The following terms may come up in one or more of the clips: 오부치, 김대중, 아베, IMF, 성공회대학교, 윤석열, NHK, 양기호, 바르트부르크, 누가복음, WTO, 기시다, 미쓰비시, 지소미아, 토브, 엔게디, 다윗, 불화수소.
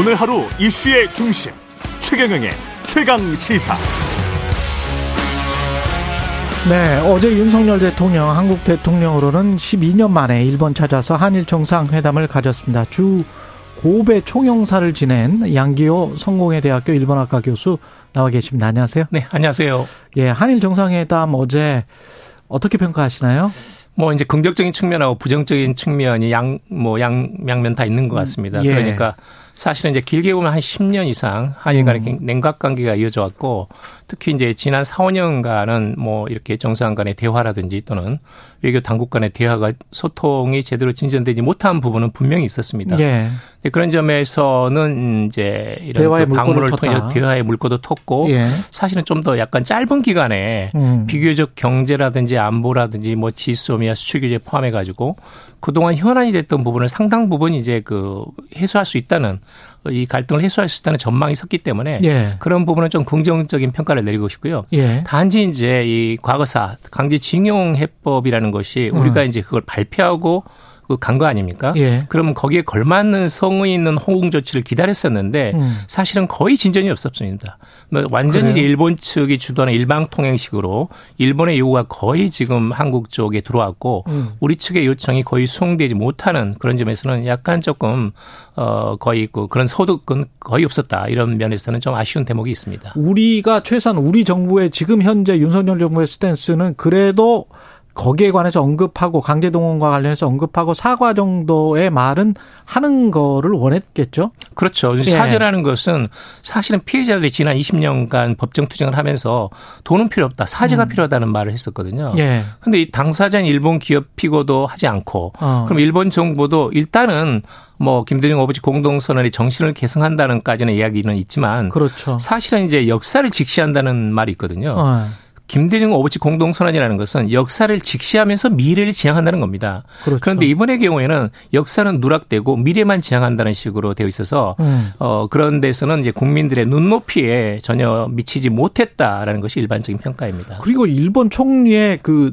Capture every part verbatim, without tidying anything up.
오늘 하루 이슈의 중심, 최경영의 최강시사. 네, 어제 윤석열 대통령 한국 대통령으로는 십이 년 만에 일본 찾아서 한일 정상회담을 가졌습니다. 주 고배 총영사를 지낸 양기호 성공회대학교 일본학과 교수 나와 계십니다. 안녕하세요. 네, 안녕하세요. 예, 한일 정상회담 어제 어떻게 평가하시나요? 뭐 이제 긍정적인 측면하고 부정적인 측면이 양 뭐 양 양면 다 있는 것 같습니다. 예. 그러니까 사실은 이제 길게 보면 한 십 년 이상 한일 간의 음. 냉각 관계가 이어져 왔고, 특히 이제 지난 사, 오 년간은 뭐 이렇게 정상 간의 대화라든지 또는 외교 당국 간의 대화가 소통이 제대로 진전되지 못한 부분은 분명히 있었습니다. 예. 그런 점에서는 이제 이런 그 방문을 통해서 대화의 물꼬도 텄고, 예. 사실은 좀 더 약간 짧은 기간에 음. 비교적 경제라든지 안보라든지 뭐 지소미아 수출 규제 포함해 가지고 그동안 현안이 됐던 부분을 상당 부분 이제 그 해소할 수 있다는, 이 갈등을 해소할 수 있다는 전망이 섰기 때문에 예. 그런 부분은 좀 긍정적인 평가를 내리고 싶고요. 예. 단지 이제 이 과거사 강제징용 해법이라는 것이 우리가 음. 이제 그걸 발표하고 간 거 아닙니까? 예. 그러면 거기에 걸맞는 성의 있는 호응 조치를 기다렸었는데 음. 사실은 거의 진전이 없었습니다. 완전히 그래요? 일본 측이 주도하는 일방통행식으로 일본의 요구가 거의 지금 한국 쪽에 들어왔고 음. 우리 측의 요청이 거의 수용되지 못하는, 그런 점에서는 약간 조금 어 거의 있고 그런 소득은 거의 없었다, 이런 면에서는 좀 아쉬운 대목이 있습니다. 우리가 최소한 우리 정부의 지금 현재 윤석열 정부의 스탠스는 그래도 거기에 관해서 언급하고 강제동원과 관련해서 언급하고 사과 정도의 말은 하는 거를 원했겠죠. 그렇죠. 예. 사죄라는 것은 사실은 피해자들이 지난 이십 년간 법정투쟁을 하면서 돈은 필요 없다, 사죄가 음. 필요하다는 말을 했었거든요. 그런데 예. 이 당사자인 일본 기업 피고도 하지 않고 어. 그럼 일본 정부도 일단은 뭐 김대중 오부치 공동선언의 정신을 계승한다는까지는 이야기는 있지만 그렇죠. 사실은 이제 역사를 직시한다는 말이 있거든요. 어. 김대중 오부치 공동선언이라는 것은 역사를 직시하면서 미래를 지향한다는 겁니다. 그렇죠. 그런데 이번의 경우에는 역사는 누락되고 미래만 지향한다는 식으로 되어 있어서 음. 어, 그런 데서는 이제 국민들의 눈높이에 전혀 미치지 못했다라는 것이 일반적인 평가입니다. 그리고 일본 총리의 그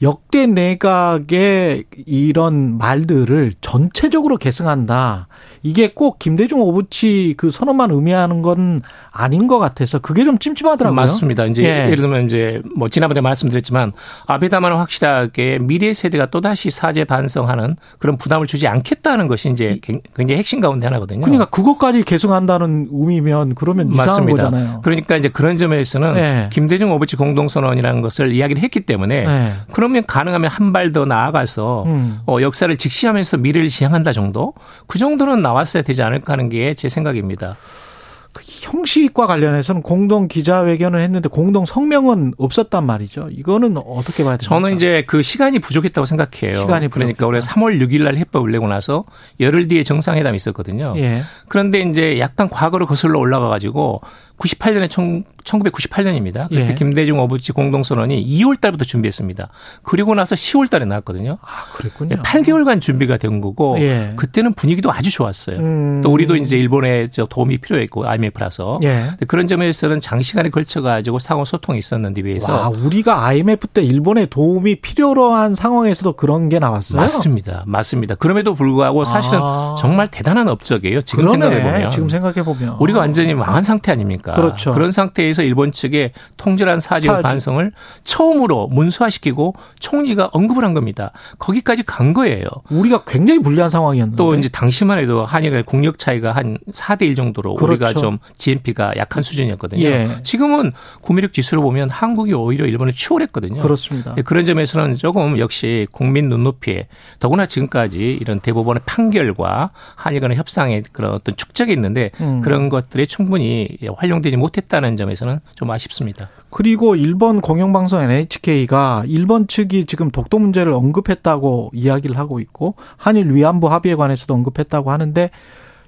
역대 내각의 이런 말들을 전체적으로 계승한다, 이게 꼭 김대중 오부치 그 선언만 의미하는 건 아닌 것 같아서 그게 좀 찜찜하더라고요. 맞습니다. 이제 예. 예를 들면 이제 뭐 지난번에 말씀드렸지만 아베 담화는 확실하게 미래 세대가 또다시 사죄 반성하는 그런 부담을 주지 않겠다는 것이 이제 굉장히 핵심 가운데 하나거든요. 그러니까 그것까지 계승한다는 의미면 그러면 이상한 거잖아요. 그러니까 이제 그런 점에서는 예. 김대중 오부치 공동선언이라는 것을 이야기를 했기 때문에 예. 그러면 가능하면 한 발 더 나아가서 음. 어, 역사를 직시하면서 미래를 지향한다 정도, 그 정도는 나왔어야 되지 않을까 하는 게 제 생각입니다. 그 형식과 관련해서는 공동 기자회견을 했는데 공동 성명은 없었단 말이죠. 이거는 어떻게 봐야 됩니까? 저는 이제 그 시간이 부족했다고 생각해요. 시간이 부족했다. 그러니까 우리가 삼월 육일 날 해법을 내고 나서 열흘 뒤에 정상회담이 있었거든요. 예. 그런데 이제 약간 과거로 거슬러 올라가 가지고 구십팔 년에 천구백구십팔 년입니다. 그때 예. 김대중 오부치 공동선언이 이월 달부터 준비했습니다. 그리고 나서 시월 달에 나왔거든요. 아, 그랬군요. 팔 개월간 준비가 된 거고 예. 그때는 분위기도 아주 좋았어요. 음. 또 우리도 이제 일본의 도움이 필요했고 아이엠에프라서 예. 그런 점에서는 장시간에 걸쳐 가지고 상호 소통이 있었는데 비해서 와, 우리가 아이엠에프 때 일본의 도움이 필요로 한 상황에서도 그런 게 나왔어요. 맞습니다, 맞습니다. 그럼에도 불구하고 사실은 아. 정말 대단한 업적이에요. 지금 생각해 보면 지금 생각해 보면 우리가 완전히 망한 상태 아닙니까? 그렇죠. 그런 상태에서 일본 측의 통절한 사죄와 사죄. 반성을 처음으로 문서화시키고 총리가 언급을 한 겁니다. 거기까지 간 거예요. 우리가 굉장히 불리한 상황이었는데. 또 이제 당시만 해도 한일의 국력 차이가 한 사 대 일 정도로 그렇죠. 우리가 좀 지엔피가 약한 수준이었거든요. 예. 지금은 구매력 지수로 보면 한국이 오히려 일본을 추월했거든요. 그렇습니다. 그런 점에서는 조금 역시 국민 눈높이에, 더구나 지금까지 이런 대법원의 판결과 한일 간의 협상의 그런 어떤 축적이 있는데 음. 그런 것들이 충분히 활용 되지 못했다는 점에서는 좀 아쉽습니다. 그리고 일본 공영방송 엔에이치케이가 일본 측이 지금 독도 문제를 언급했다고 이야기를 하고 있고 한일 위안부 합의에 관해서도 언급했다고 하는데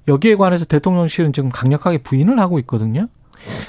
여기에 관해서 대통령실은 지금 강력하게 부인을 하고 있거든요.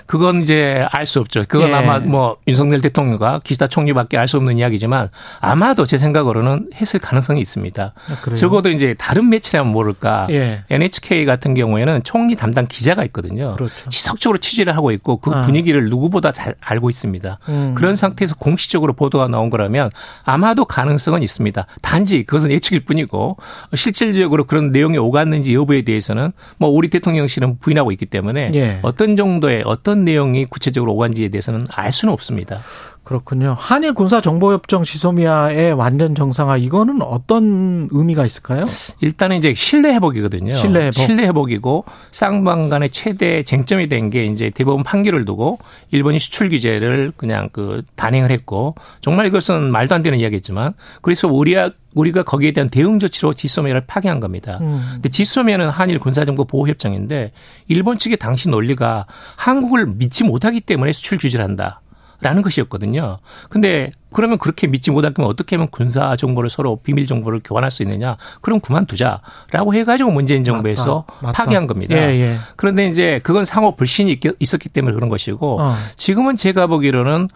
그건 이제 알 수 없죠. 그건 예. 아마 뭐 윤석열 대통령과 기시다 총리밖에 알 수 없는 이야기지만 아마도 제 생각으로는 했을 가능성이 있습니다. 아, 적어도 이제 다른 매체라면 모를까. 예. 엔에이치케이 같은 경우에는 총리 담당 기자가 있거든요. 그렇죠. 지속적으로 취재를 하고 있고 그 아. 분위기를 누구보다 잘 알고 있습니다. 음. 그런 상태에서 공식적으로 보도가 나온 거라면 아마도 가능성은 있습니다. 단지 그것은 예측일 뿐이고 실질적으로 그런 내용이 오갔는지 여부에 대해서는 뭐 우리 대통령실은 부인하고 있기 때문에 예. 어떤 정도의 어떤 내용이 구체적으로 오간지에 대해서는 알 수는 없습니다. 그렇군요. 한일 군사정보협정 지소미아의 완전 정상화 이거는 어떤 의미가 있을까요? 일단은 이제 신뢰 회복이거든요. 신뢰 회복. 신뢰 회복이고 쌍방 간의 최대 쟁점이 된 게 이제 대법원 판결을 두고 일본이 수출 규제를 그냥 그 단행을 했고 정말 이것은 말도 안 되는 이야기였지만 그래서 우리가 우리가 거기에 대한 대응 조치로 지소미아를 파기한 겁니다. 음. 근데 지소미아는 한일 군사정보 보호협정인데 일본 측의 당시 논리가 한국을 믿지 못하기 때문에 수출 규제를 한다. 라는 것이었거든요. 근데 그러면 그렇게 믿지 못하면 어떻게 하면 군사 정보를 서로 비밀 정보를 교환할 수 있느냐. 그럼 그만두자라고 해가지고 문재인 정부에서 맞다, 맞다. 파기한 겁니다. 예, 예. 그런데 이제 그건 상호 불신이 있었기 때문에 그런 것이고 어. 지금은 제가 보기로는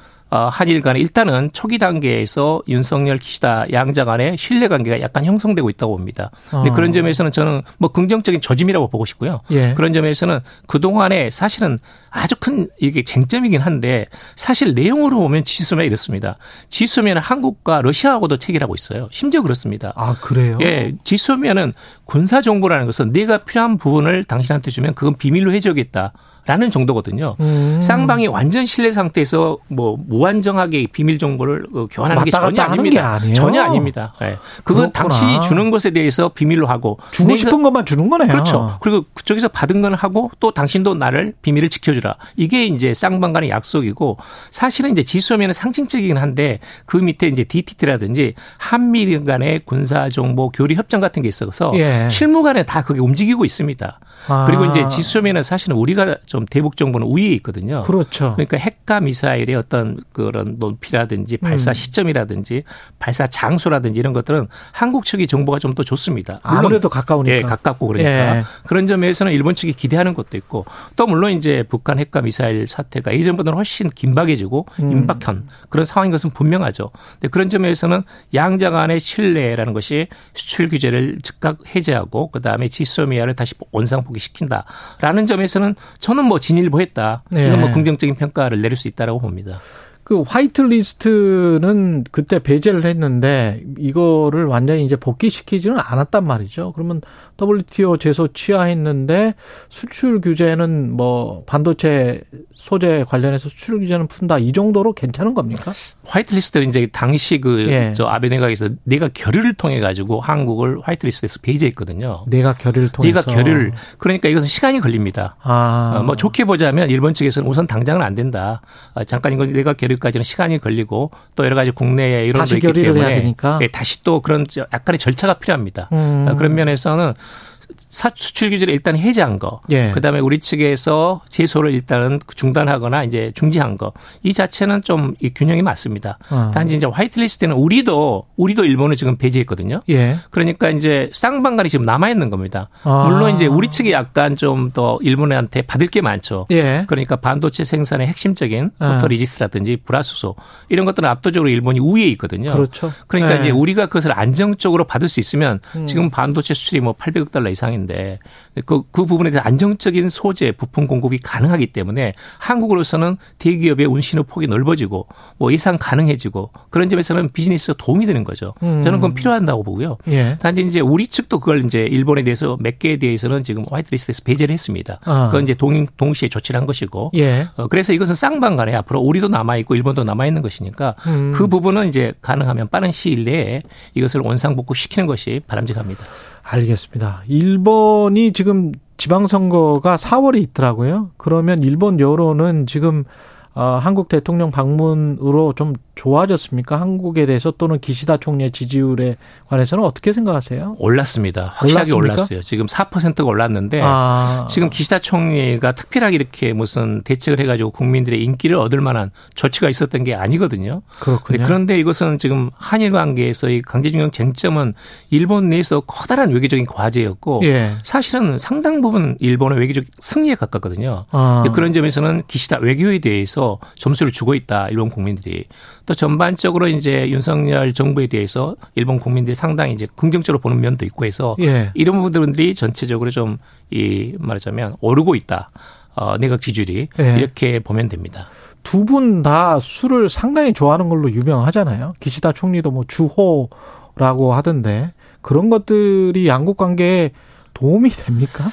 한일 간에 일단은 초기 단계에서 윤석열, 기시다 양자 간의 신뢰관계가 약간 형성되고 있다고 봅니다. 그런데 어. 그런 점에서는 저는 뭐 긍정적인 조짐이라고 보고 싶고요. 예. 그런 점에서는 그동안에 사실은 아주 큰 이게 쟁점이긴 한데 사실 내용으로 보면 지소미아 이렇습니다. 지소미아는 한국과 러시아하고도 체결하고 있어요. 심지어 그렇습니다. 아, 그래요? 예. 지소미아는 군사정보라는 것은 내가 필요한 부분을 당신한테 주면 그건 비밀로 해줘야겠다. 라는 정도거든요. 음. 쌍방이 완전 신뢰 상태에서 뭐 무한정하게 비밀 정보를 교환하는 게 전혀 아닙니다. 게 전혀 아닙니다. 네. 그건 그렇구나. 당신이 주는 것에 대해서 비밀로 하고 주고 싶은 것만 주는 거네요. 그렇죠. 그리고 그쪽에서 받은 건 하고 또 당신도 나를 비밀을 지켜주라. 이게 이제 쌍방 간의 약속이고 사실은 이제 지소미아는 상징적이긴 한데 그 밑에 이제 디티티라든지 한미 간의 군사 정보 교류 협정 같은 게 있어서 예. 실무간에 다 그게 움직이고 있습니다. 아. 그리고 이제 지소미아는 사실은 우리가 좀 대북 정보는 우위에 있거든요. 그렇죠. 그러니까 핵과 미사일의 어떤 그런 높이라든지 발사 시점이라든지 음. 발사 장소라든지 이런 것들은 한국 측의 정보가 좀 더 좋습니다. 아무래도 가까우니까. 예, 가깝고 그러니까. 예. 그런 점에서는 일본 측이 기대하는 것도 있고 또 물론 이제 북한 핵과 미사일 사태가 예전보다는 훨씬 긴박해지고 음. 임박한 그런 상황인 것은 분명하죠. 근데 그런 점에서는 양자 간의 신뢰라는 것이 수출 규제를 즉각 해제하고 그다음에 지소미아를 다시 원상복귀시킨다라는 점에서는 저는 뭐 진일보했다. 네. 이건 뭐 긍정적인 평가를 내릴 수 있다라고 봅니다. 그 화이트리스트는 그때 배제를 했는데 이거를 완전히 이제 복귀시키지는 않았단 말이죠. 그러면 더블유티오 제소 취하했는데 수출 규제는 뭐 반도체 소재 관련해서 수출 규제는 푼다. 이 정도로 괜찮은 겁니까? 화이트리스트는 이제 당시 그 예. 저 아베 내각에서 내각 결의를 통해 가지고 한국을 화이트리스트에서 배제했거든요. 내각 결의를 통해서. 내각 결의를. 그러니까 이것은 시간이 걸립니다. 아. 뭐 좋게 보자면 일본 측에서는 우선 당장은 안 된다. 잠깐 이건 내각 결의 까지는 시간이 걸리고 또 여러 가지 국내에 이런 것도 있기 때문에 네, 다시 또 그런 약간의 절차가 필요합니다. 음. 그런 면에서는 수출 규제를 일단 해제한 거, 예. 그다음에 우리 측에서 제소를 일단은 중단하거나 이제 중지한 거, 이 자체는 좀 이 균형이 맞습니다. 어. 단지 이제 화이트리스트는 우리도 우리도 일본을 지금 배제했거든요. 예. 그러니까 이제 쌍방간이 지금 남아 있는 겁니다. 아. 물론 이제 우리 측이 약간 좀 더 일본한테 받을 게 많죠. 예. 그러니까 반도체 생산의 핵심적인 포토리지스라든지 불화수소 이런 것들은 압도적으로 일본이 우위에 있거든요. 그렇죠. 그러니까 예. 이제 우리가 그것을 안정적으로 받을 수 있으면 음. 지금 반도체 수출이 뭐 팔백억 달러 이상. 인데 그, 그 부분에 대한 안정적인 소재 부품 공급이 가능하기 때문에 한국으로서는 대기업의 운신의 폭이 넓어지고 뭐 예상 가능해지고 그런 점에서는 비즈니스가 도움이 되는 거죠. 음. 저는 그건 필요한다고 보고요. 예. 단지 이제 우리 측도 그걸 이제 일본에 대해서 몇 개에 대해서는 지금 화이트리스트에서 배제를 했습니다. 아. 그건 이제 동, 동시에 조치를 한 것이고 예. 어, 그래서 이것은 쌍방간에 앞으로 우리도 남아 있고 일본도 남아 있는 것이니까 음. 그 부분은 이제 가능하면 빠른 시일 내에 이것을 원상복구시키는 것이 바람직합니다. 알겠습니다. 일본이 지금 지방선거가 사월에 있더라고요. 그러면 일본 여론은 지금 한국 대통령 방문으로 좀 좋아졌습니까? 한국에 대해서 또는 기시다 총리의 지지율에 관해서는 어떻게 생각하세요? 올랐습니다. 확실하게 올랐습니까? 올랐어요. 지금 사 퍼센트가 올랐는데 아. 지금 기시다 총리가 특별하게 이렇게 무슨 대책을 해가지고 국민들의 인기를 얻을 만한 조치가 있었던 게 아니거든요. 그렇군요. 그런데 이것은 지금 한일 관계에서의 강제징용 쟁점은 일본 내에서 커다란 외교적인 과제였고 예. 사실은 상당 부분 일본의 외교적 승리에 가깝거든요. 아. 그런 점에서는 기시다 외교에 대해서 점수를 주고 있다. 일본 국민들이. 또 전반적으로 이제 윤석열 정부에 대해서 일본 국민들이 상당히 이제 긍정적으로 보는 면도 있고 해서 예. 이런 부분들이 전체적으로 좀 이 말하자면 오르고 있다. 어, 내각 지지율이 예. 이렇게 보면 됩니다. 두 분 다 술을 상당히 좋아하는 걸로 유명하잖아요. 기시다 총리도 뭐 주호라고 하던데 그런 것들이 양국 관계에 도움이 됩니까?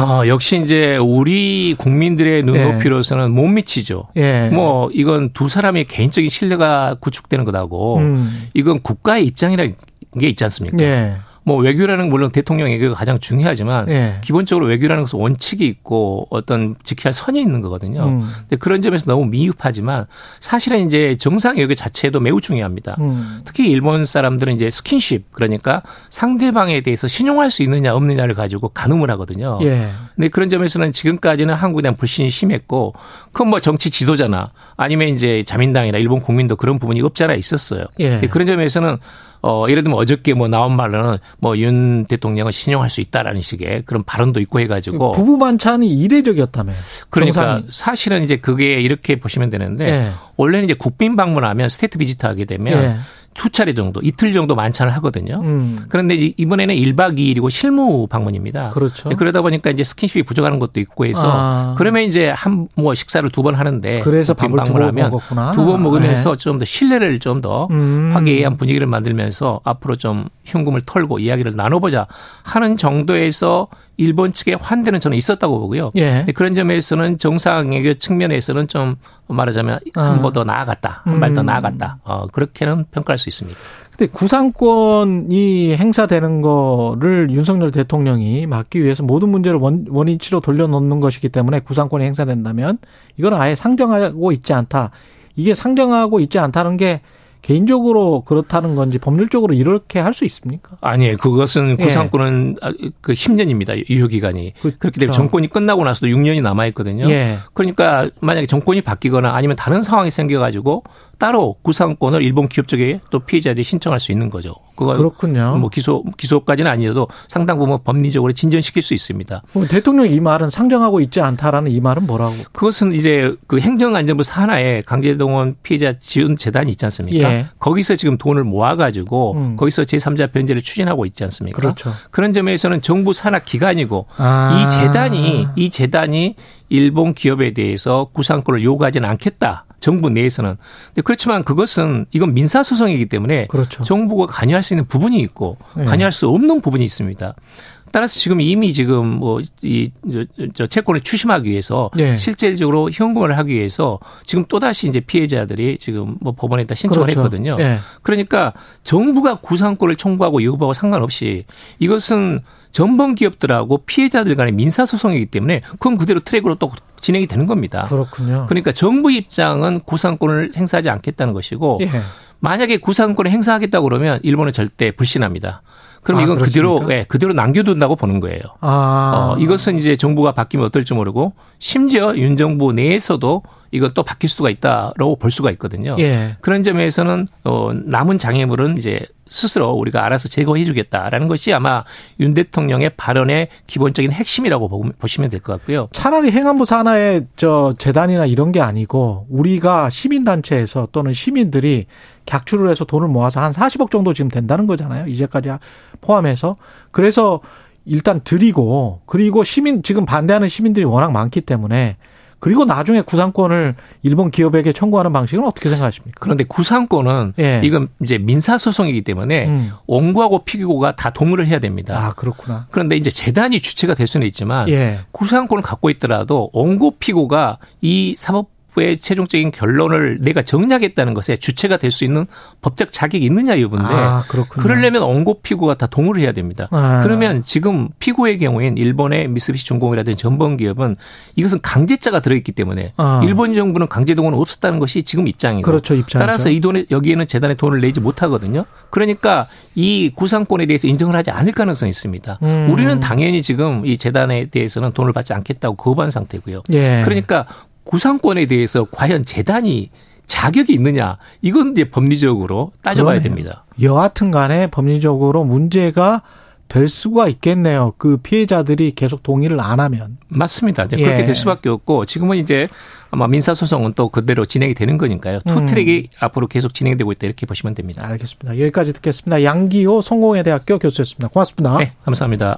어, 역시 이제 우리 국민들의 눈높이로서는 예. 못 미치죠. 예. 뭐 이건 두 사람의 개인적인 신뢰가 구축되는 거다고 음. 이건 국가의 입장이라는 게 있지 않습니까? 예. 뭐 외교라는 건 물론 대통령 외교가 가장 중요하지만 예. 기본적으로 외교라는 것은 원칙이 있고 어떤 지켜야 할 선이 있는 거거든요. 음. 근데 그런 점에서 너무 미흡하지만 사실은 이제 정상 외교 자체도 매우 중요합니다. 음. 특히 일본 사람들은 이제 스킨십 그러니까 상대방에 대해서 신용할 수 있느냐 없느냐를 가지고 가늠을 하거든요. 예. 근데 그런 점에서는 지금까지는 한국에 대한 불신이 심했고 그건 뭐 정치 지도자나 아니면 이제 자민당이나 일본 국민도 그런 부분이 없지 않아 있었어요. 예. 근데 그런 점에서는 어, 예를 들면 어저께 뭐 나온 말로는 뭐 윤 대통령을 신용할 수 있다라는 식의 그런 발언도 있고 해가지고. 부부 반찬이 이례적이었다며. 그러니까 정상이. 사실은 이제 그게 이렇게 보시면 되는데 예. 원래는 이제 국빈 방문하면 스테이트 비지트 하게 되면 예. 두 차례 정도 이틀 정도 만찬을 하거든요. 음. 그런데 이제 이번에는 일 박 이 일이고 실무 방문입니다. 그렇죠. 그러다 보니까 이제 스킨십이 부족하는 것도 있고 해서 아. 그러면 이제 한 뭐 식사를 두 번 하는데 그래서 밥을 방문하면 두 번 먹으면서 네. 좀 더 신뢰를 좀 더 음. 화기애애한 분위기를 만들면서 앞으로 좀 흉금을 털고 이야기를 나눠보자 하는 정도에서 일본 측의 환대는 저는 있었다고 보고요. 예. 근데 그런 점에서는 정상외교 측면에서는 좀 말하자면 한 번 더 아. 나아갔다. 한 발 더 음. 나아갔다. 어, 그렇게는 평가할 수 있습니다. 근데 구상권이 행사되는 거를 윤석열 대통령이 막기 위해서 모든 문제를 원, 원인치로 돌려놓는 것이기 때문에 구상권이 행사된다면 이건 아예 상정하고 있지 않다. 이게 상정하고 있지 않다는 게 개인적으로 그렇다는 건지 법률적으로 이렇게 할 수 있습니까? 아니에요. 그것은 구상권은 예. 그 십 년입니다. 유효기간이. 그렇죠. 그렇기 때문에 정권이 끝나고 나서도 육 년이 남아있거든요. 예. 그러니까 만약에 정권이 바뀌거나 아니면 다른 상황이 생겨가지고 따로 구상권을 일본 기업 쪽에 또 피해자들이 신청할 수 있는 거죠. 그렇군요. 뭐 기소, 기소까지는 아니어도 상당 부분 법리적으로 진전시킬 수 있습니다. 대통령 이 말은 상정하고 있지 않다라는 이 말은 뭐라고? 그것은 이제 그 행정안전부 산하에 강제동원 피해자 지원 재단이 있지 않습니까? 예. 거기서 지금 돈을 모아가지고 음. 거기서 제삼자 변제를 추진하고 있지 않습니까? 그렇죠. 그런 점에서는 정부 산하 기관이고 아. 이 재단이 이 재단이 일본 기업에 대해서 구상권을 요구하지는 않겠다. 정부 내에서는. 근데 그렇지만 그것은 이건 민사소송이기 때문에 그렇죠. 정부가 관여할 수 있는 부분이 있고 네. 관여할 수 없는 부분이 있습니다. 따라서 지금 이미 지금 뭐 이 저 채권을 추심하기 위해서 네. 실질적으로 현금화를 하기 위해서 지금 또다시 이제 피해자들이 지금 뭐 법원에다 신청을 그렇죠. 했거든요. 네. 그러니까 정부가 구상권을 청구하고 여부하고 상관없이 이것은 전범 기업들하고 피해자들 간의 민사소송이기 때문에 그건 그대로 트랙으로 또 진행이 되는 겁니다. 그렇군요. 그러니까 정부 입장은 구상권을 행사하지 않겠다는 것이고 예. 만약에 구상권을 행사하겠다고 그러면 일본은 절대 불신합니다. 그럼 아, 이건 그렇습니까? 그대로 예, 그대로 남겨둔다고 보는 거예요. 아. 어, 이것은 이제 정부가 바뀌면 어떨지 모르고 심지어 윤 정부 내에서도 이건 또 바뀔 수가 있다라고 볼 수가 있거든요. 예. 그런 점에서는 어, 남은 장애물은 이제 스스로 우리가 알아서 제거해 주겠다라는 것이 아마 윤 대통령의 발언의 기본적인 핵심이라고 보시면 될 것 같고요. 차라리 행안부 산하의 저 재단이나 이런 게 아니고 우리가 시민단체에서 또는 시민들이 객출을 해서 돈을 모아서 한 사십억 정도 지금 된다는 거잖아요. 이제까지 포함해서. 그래서 일단 드리고 그리고 시민 지금 반대하는 시민들이 워낙 많기 때문에 그리고 나중에 구상권을 일본 기업에게 청구하는 방식은 어떻게 생각하십니까? 그런데 구상권은 예. 이건 이제 민사소송이기 때문에 음. 원고하고 피고가 다 동의를 해야 됩니다. 아, 그렇구나. 그런데 이제 재단이 주체가 될 수는 있지만 예. 구상권을 갖고 있더라도 원고 피고가 이 사법 아이엠에프의 최종적인 결론을 내가 정리하겠다는 것에 주체가 될 수 있는 법적 자격이 있느냐 여부인데 아, 그러려면 원고 피고가 다 동의를 해야 됩니다. 아. 그러면 지금 피고의 경우엔 일본의 미쓰비시 중공이라든지 전범기업은 이것은 강제자가 들어있기 때문에 아. 일본 정부는 강제동원은 없었다는 것이 지금 입장이고 그렇죠, 입장이죠. 따라서 이 돈에 여기에는 재단에 돈을 내지 못하거든요. 그러니까 이 구상권에 대해서 인정을 하지 않을 가능성이 있습니다. 음. 우리는 당연히 지금 이 재단에 대해서는 돈을 받지 않겠다고 거부한 상태고요. 예. 그러니까 구상권에 대해서 과연 재단이 자격이 있느냐 이건 이제 법리적으로 따져봐야 그러네요. 됩니다. 여하튼 간에 법리적으로 문제가 될 수가 있겠네요. 그 피해자들이 계속 동의를 안 하면. 맞습니다. 이제 예. 그렇게 될 수밖에 없고 지금은 이제 아마 민사소송은 또 그대로 진행이 되는 거니까요. 투 트랙이 음. 앞으로 계속 진행되고 있다 이렇게 보시면 됩니다. 알겠습니다. 여기까지 듣겠습니다. 양기호 성공회대학교 교수였습니다. 고맙습니다. 네. 감사합니다.